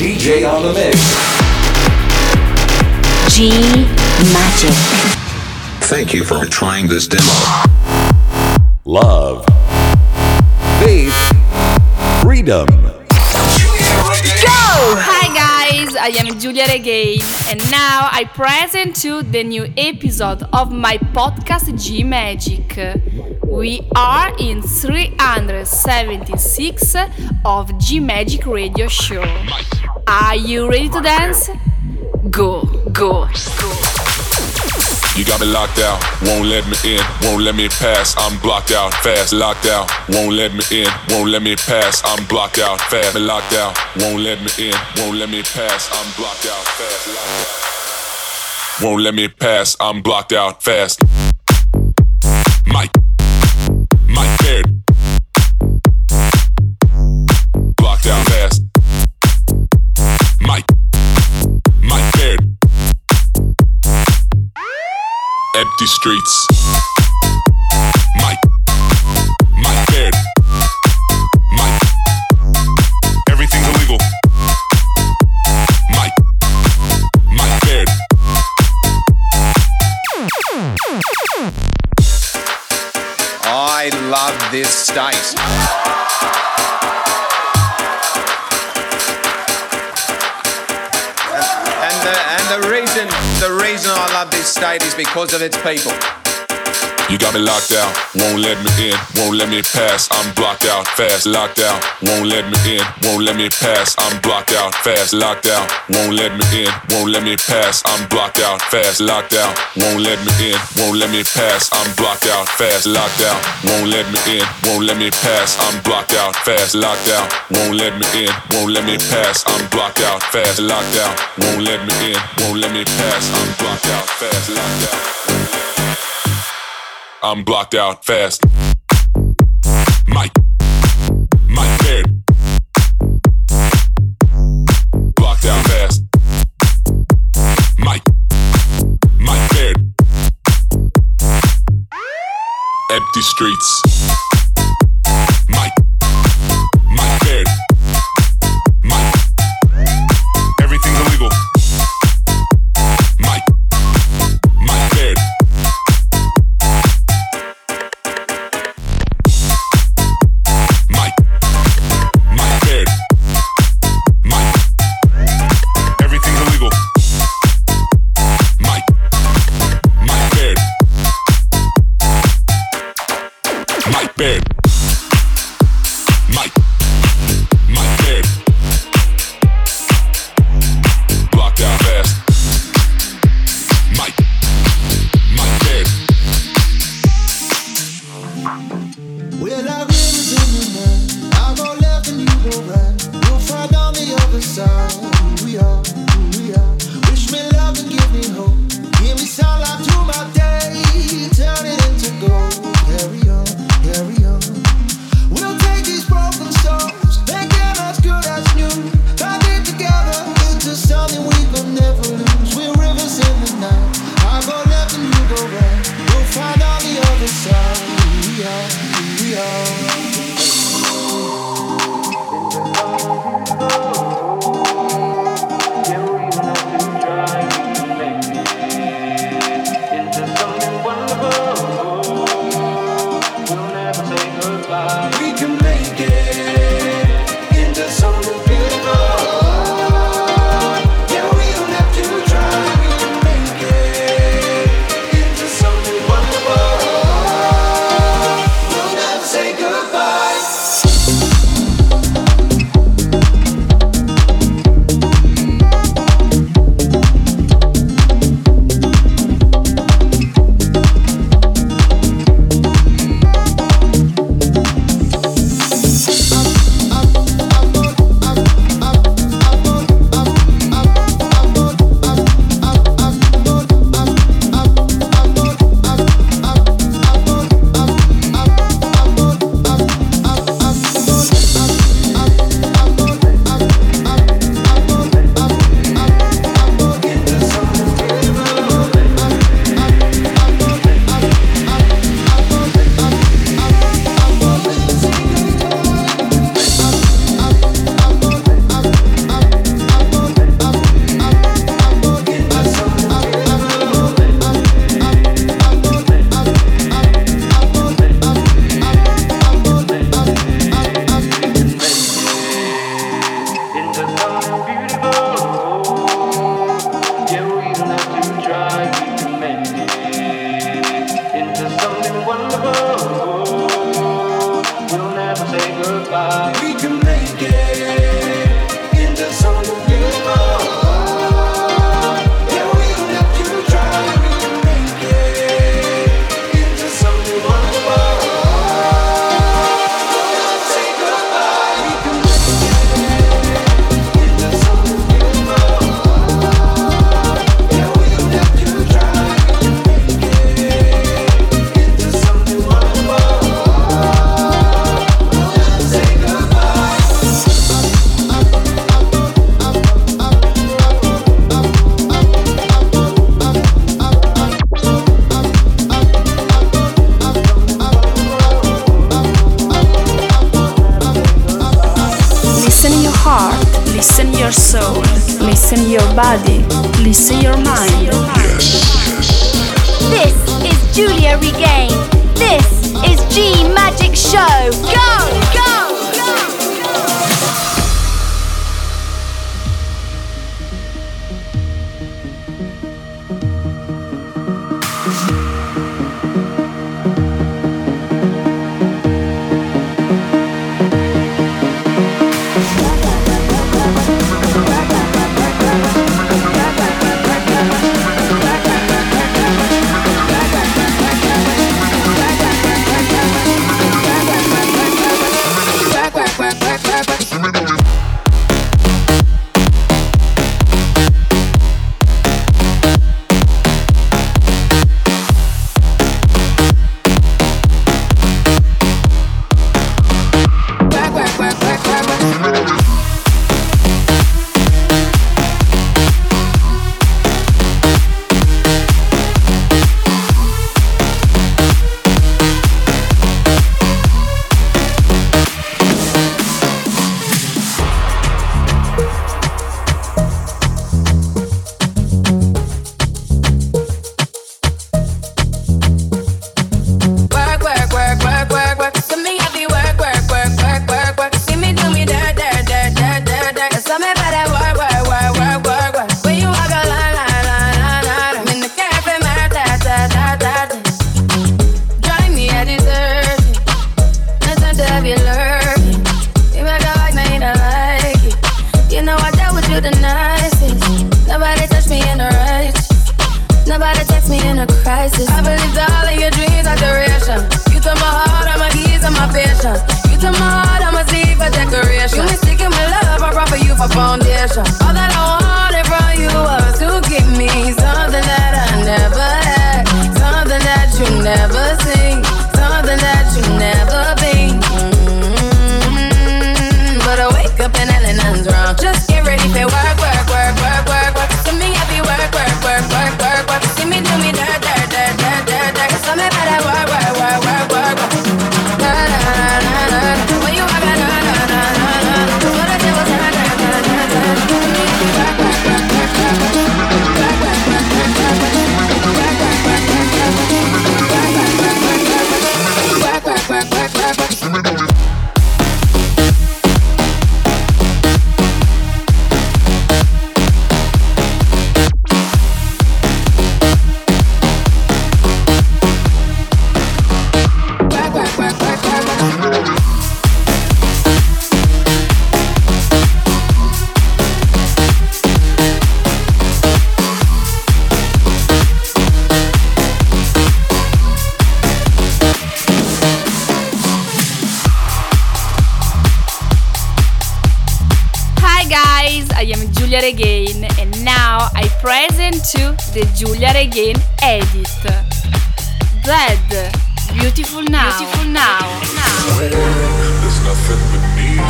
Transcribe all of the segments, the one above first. DJ on the mix. G Magic. Thank you for trying this demo. Love. Faith, freedom. Go! Hi guys, I am Giulia Regain, and now I present you the new episode of my podcast G Magic. We are in 376 of G Magic Radio Show. Are you ready to dance? Go, go, go. You got me locked out, won't let me in, won't let me pass, I'm blocked out, fast, locked out, won't let me in, won't let me pass, I'm blocked out, fast, locked out, won't let me in, won't let me pass, I'm blocked out, fast, locked out, won't let me pass, I'm blocked out, fast. Mike Baird, blocked out, fast. Mike Baird. Empty streets. Mike Baird. Mike. Everything's illegal. Mike Baird. I love this state. The reason I love this state is because of its people. You got me locked out, won't let me in, won't let me pass, I'm blocked out, fast, locked out, won't let me in, won't let me pass, I'm blocked out, fast, locked out, won't let me in, won't let me pass, I'm blocked out, fast, locked out, won't let me in, won't let me pass, I'm blocked out, fast, locked out, won't let me in, won't let me pass, I'm blocked out, fast, locked out, won't let me in, won't let me pass, I'm blocked out, fast, locked out, won't let me in, won't let me pass, I'm blocked out, fast, locked out. I'm blocked out fast. Mike Baird. Blocked out fast. Mike Baird. Empty streets. Mike Baird. Mike. Everything's illegal. Mike Baird. Carry on, carry on. We'll take these broken souls. heart, listen your soul, listen your body, listen your mind. This is Giulia Regain. This is G Magic Show. Go, go, go, go. Again, and now I present to the Giulia Regain edit. Dead, beautiful now, beautiful now. There's nothing beneath it.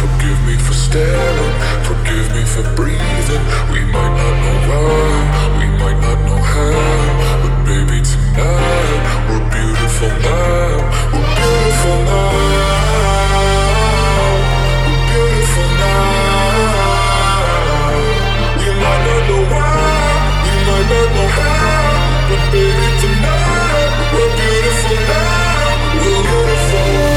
Forgive me for staring, forgive me for breathing. We might not know why, we might not know how, but baby tonight we're beautiful now, we're beautiful now, we're beautiful now. I don't know how, but baby tonight we're beautiful now, we're beautiful now.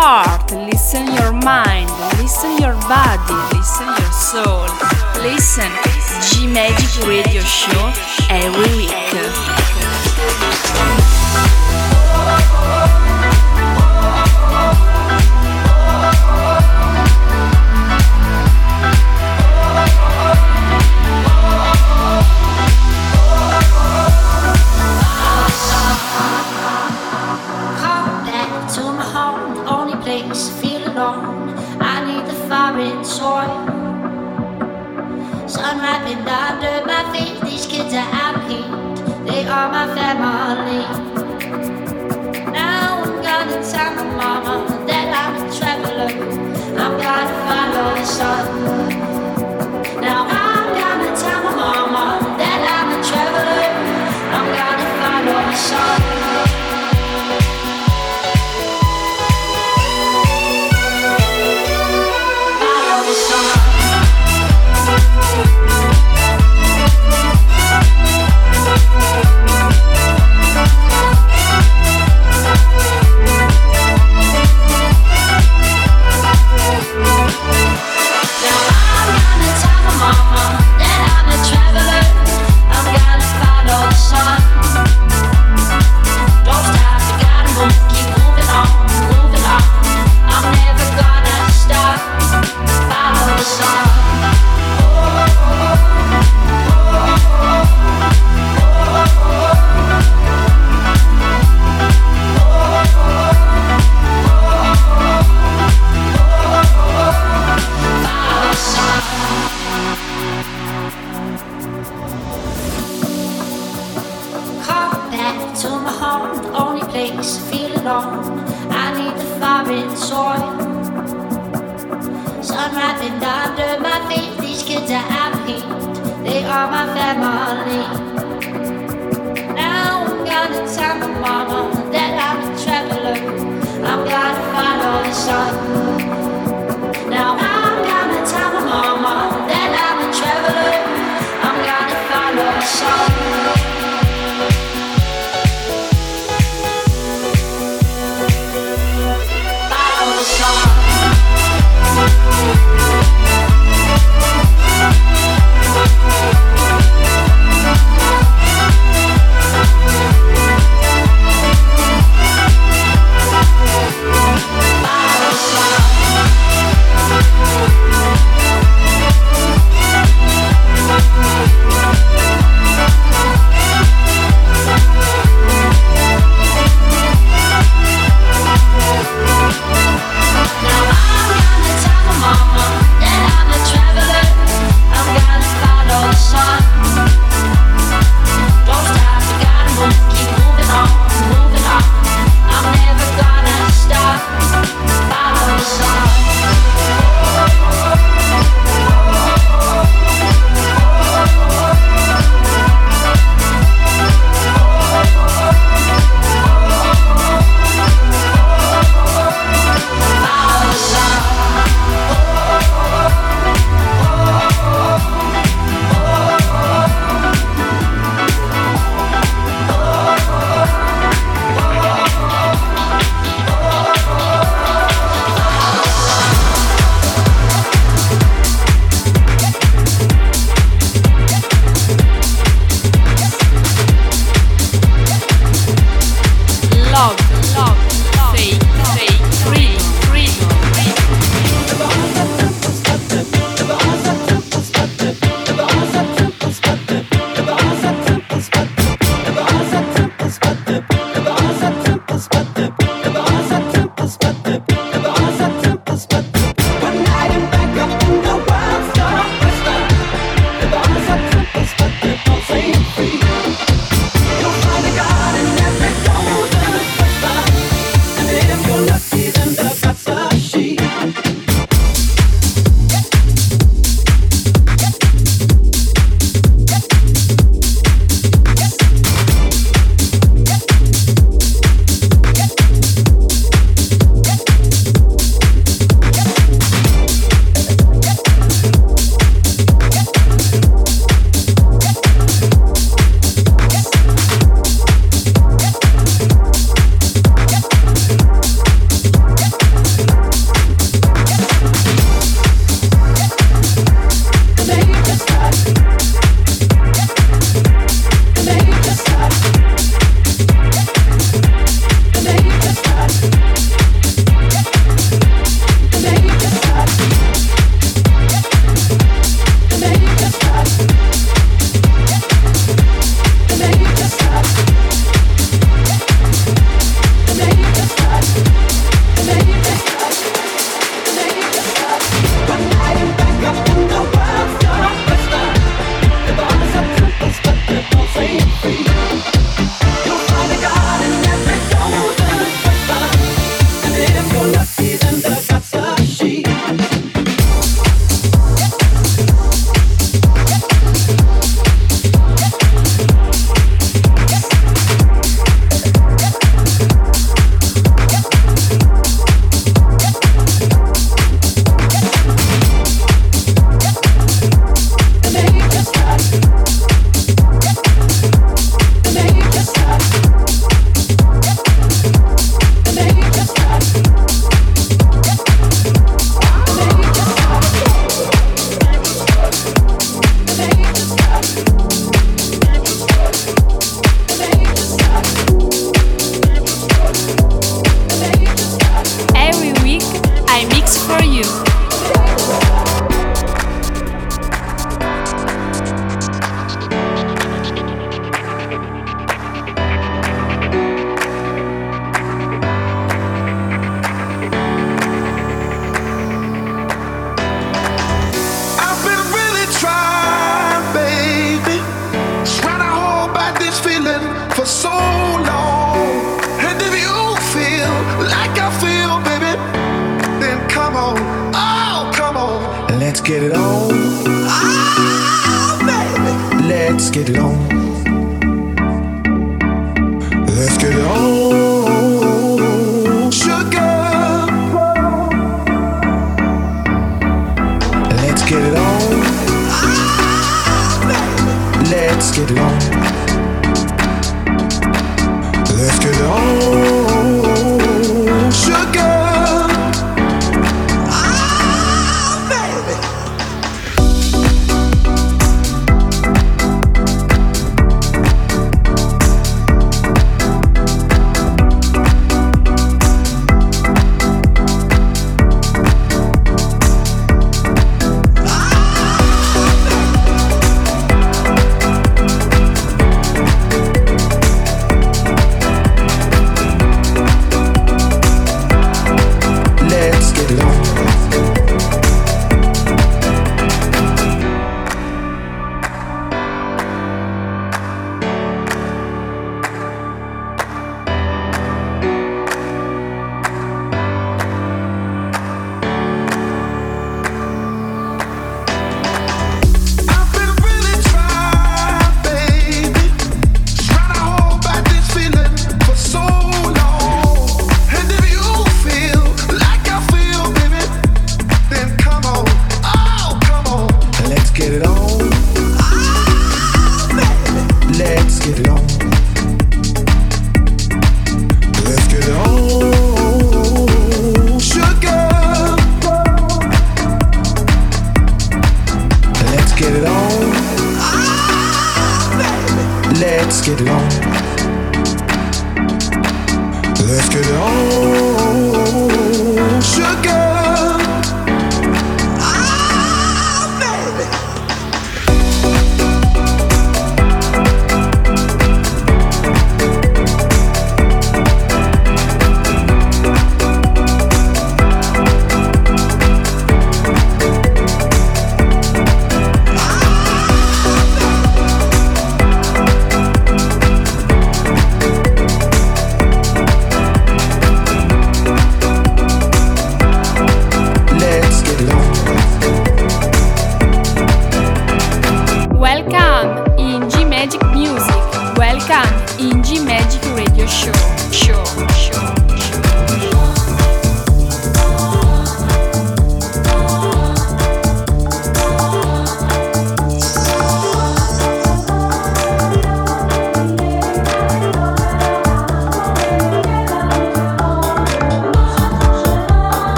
heart, listen your mind, listen your body, listen your soul. Listen G Magic Radio Show every week. get it on. Oh, baby. Let's get it on. Let's get it on, sugar. Let's get it on. Oh, baby. Let's get it on. Let's get it on, sugar.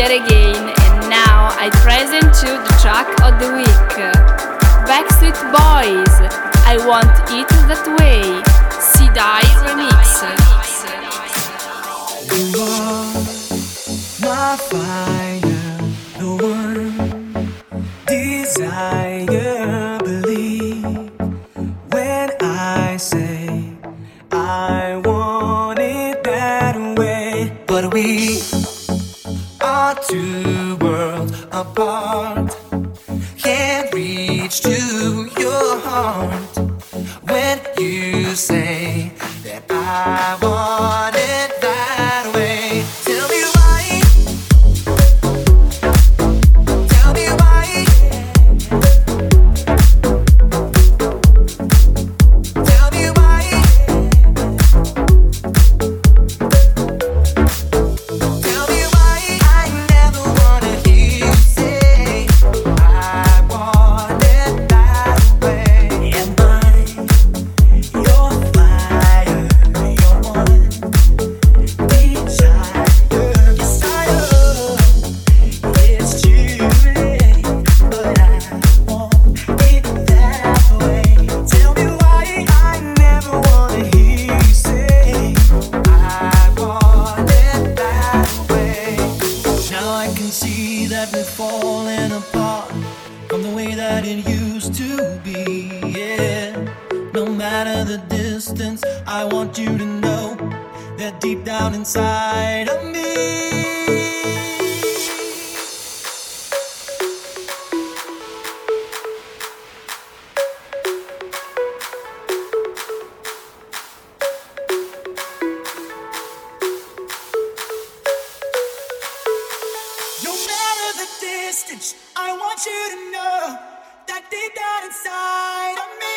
Giulia Regain, and now I present you the track of the week. Backstreet Boys, I Want It That Way, Sidai Remix. You are my fire, the one desire, believe when I say I want it that way, but we are two worlds apart, can't reach to your heart when you say that I want it that way. Tell me why. Tell me why. Tell me why. Tell me why. I never wanna hear you say I want it that way. Am I your fire, your one desire? Yes, I know it's too late, but I want it that way. Tell me why I never wanna hear you say I want it that way. Now I can see that we're falling apart from the way that it used to be. Yeah, no matter the distance, I want you to know that deep down inside of me, no matter the distance, I want you to know that deep down inside of me.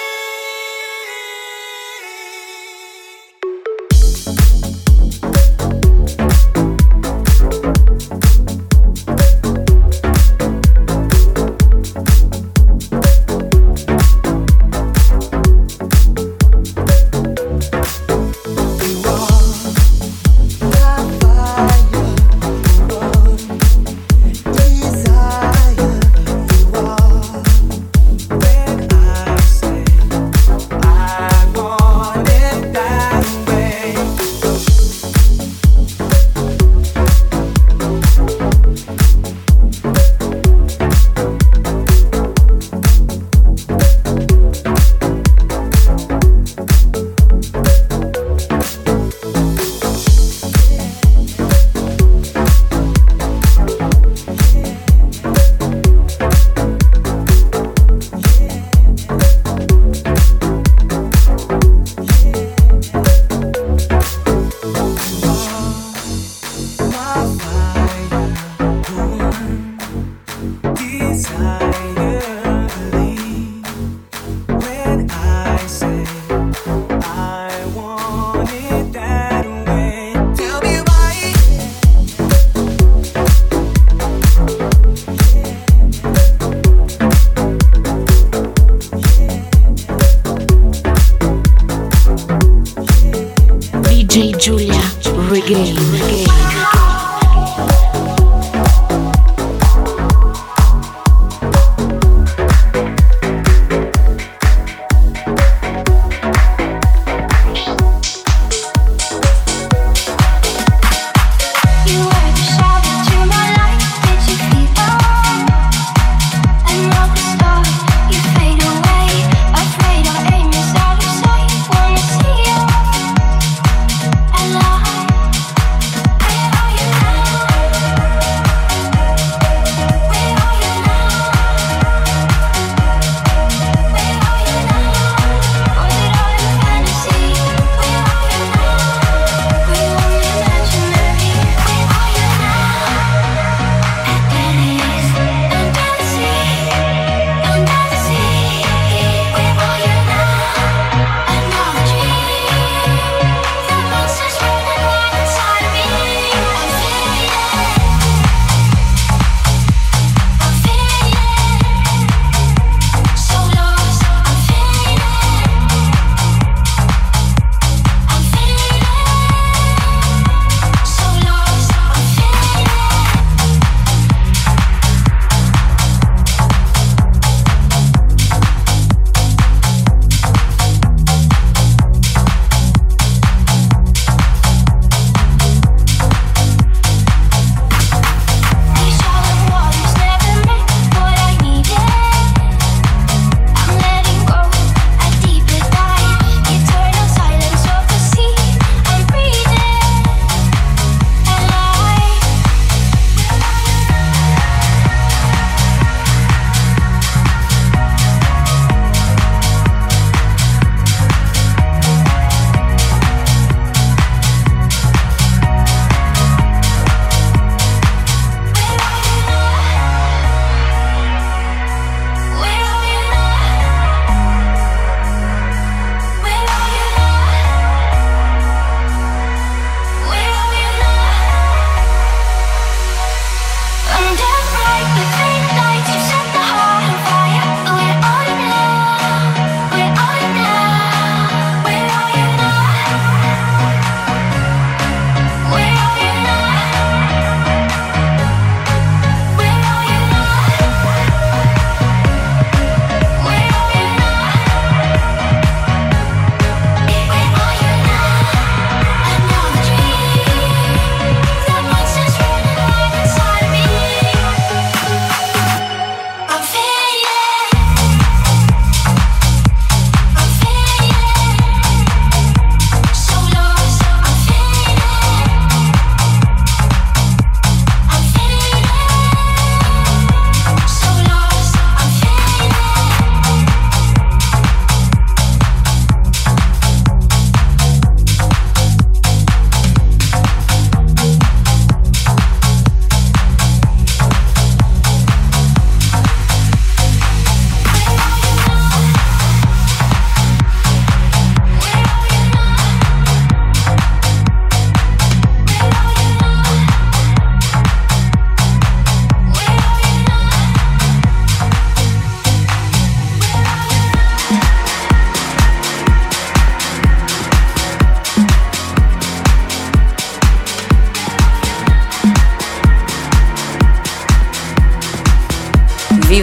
DJ Giulia Regain.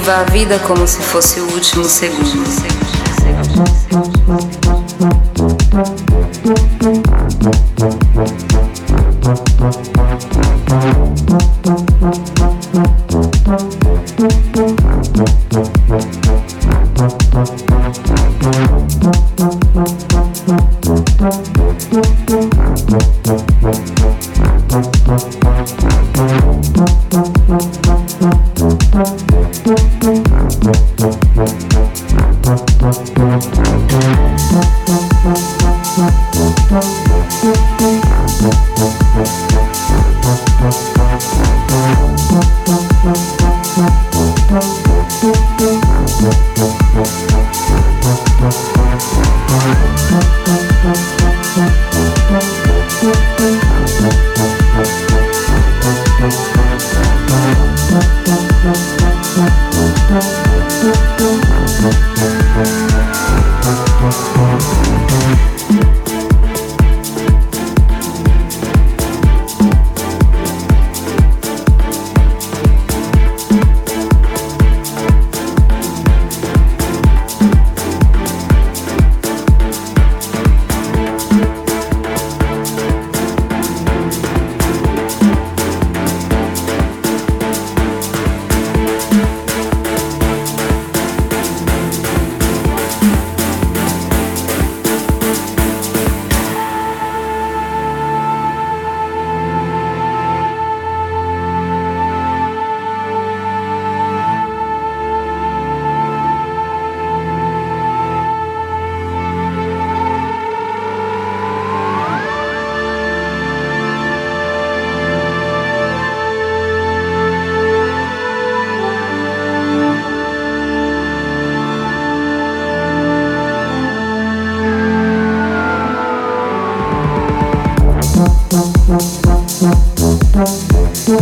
viva a vida como se fosse o último smile.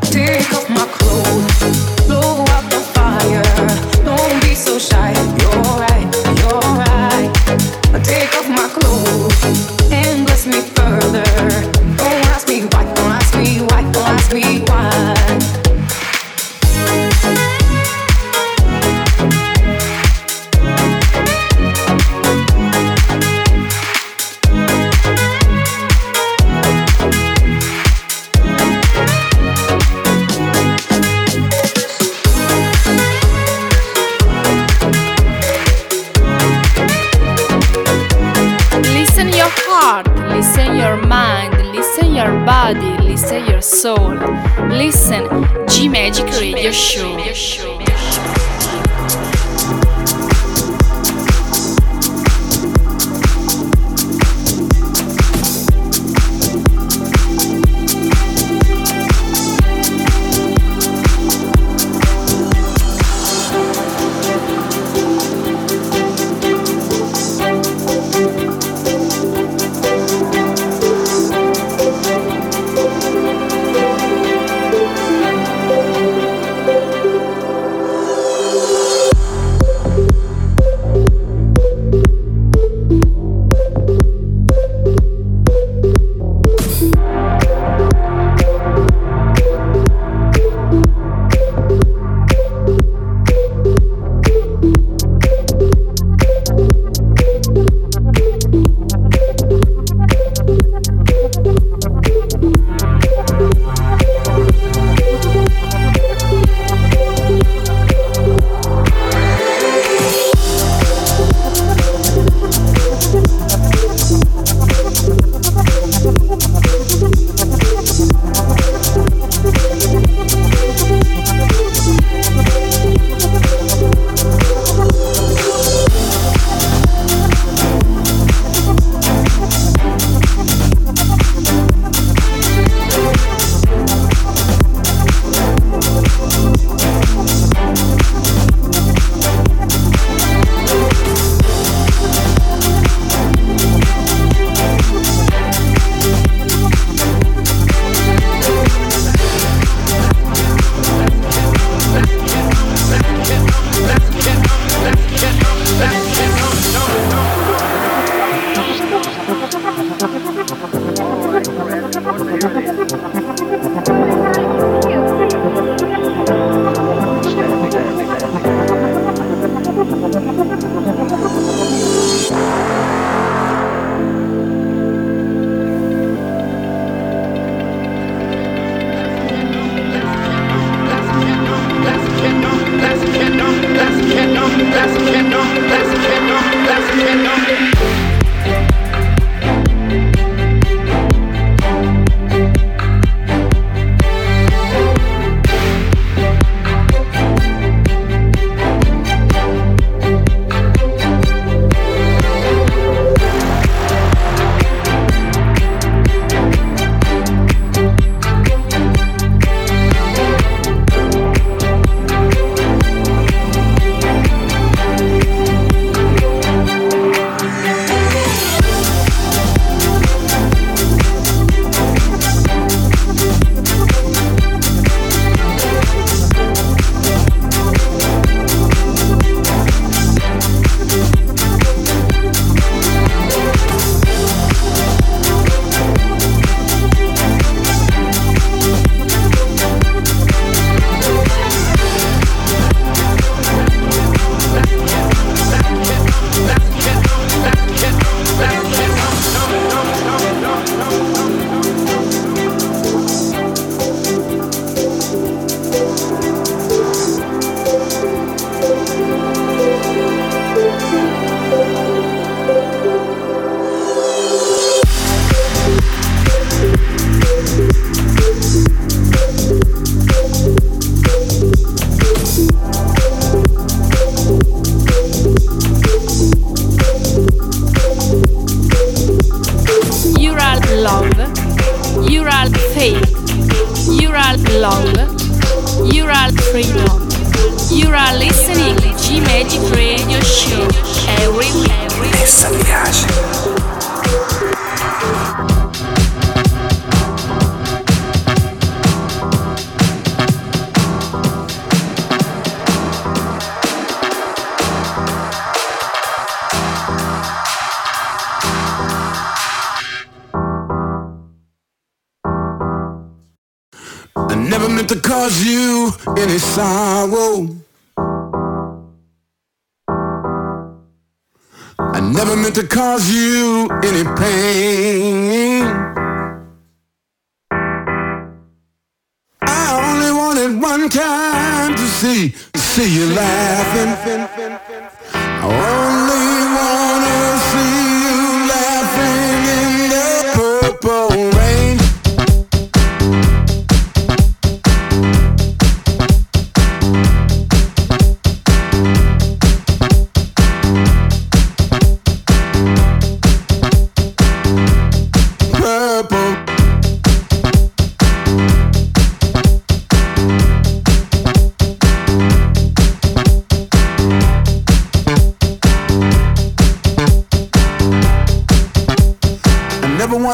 Take off my clothes, blow out the fire. Don't be so shy, you're right, you're right. soul. Listen, G Magic Radio Show.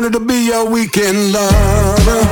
wanted to be your weekend lover.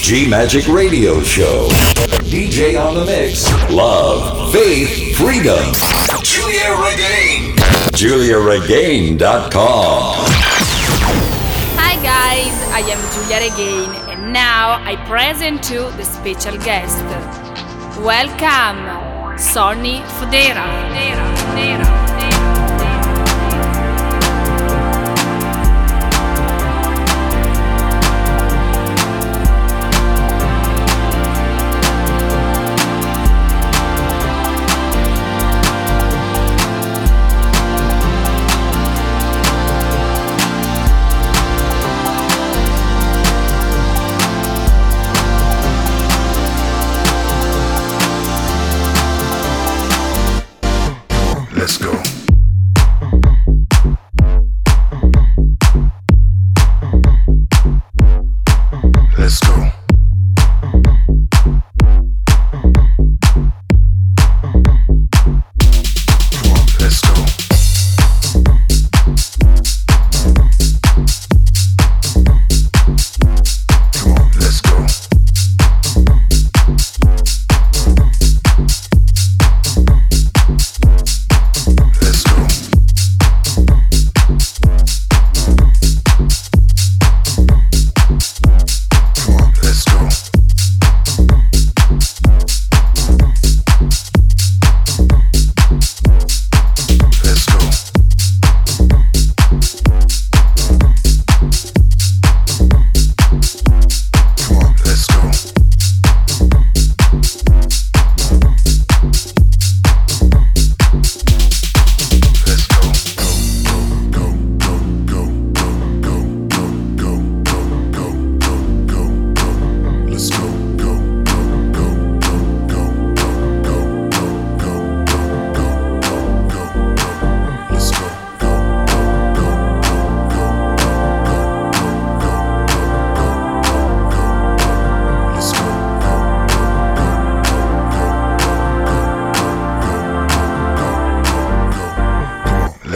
G Magic Radio Show. DJ on the mix. Love, faith, freedom. Giulia Regain. GiuliaRegain.com. Hi guys, I am Giulia Regain and now I present you the special guest. Welcome, Sonny Fodera.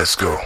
Let's go.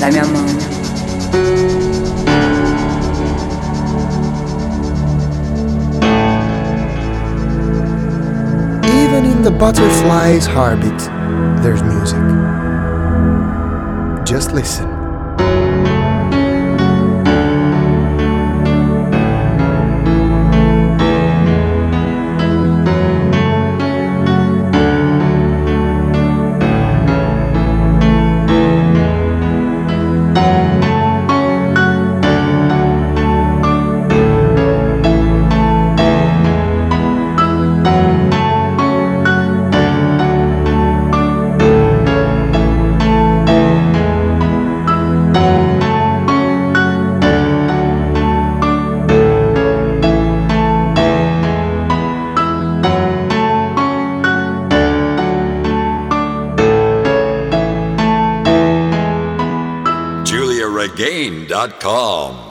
la mia mano. Even in the butterfly's heartbeat, there's music. Just listen. GiuliaRegain.com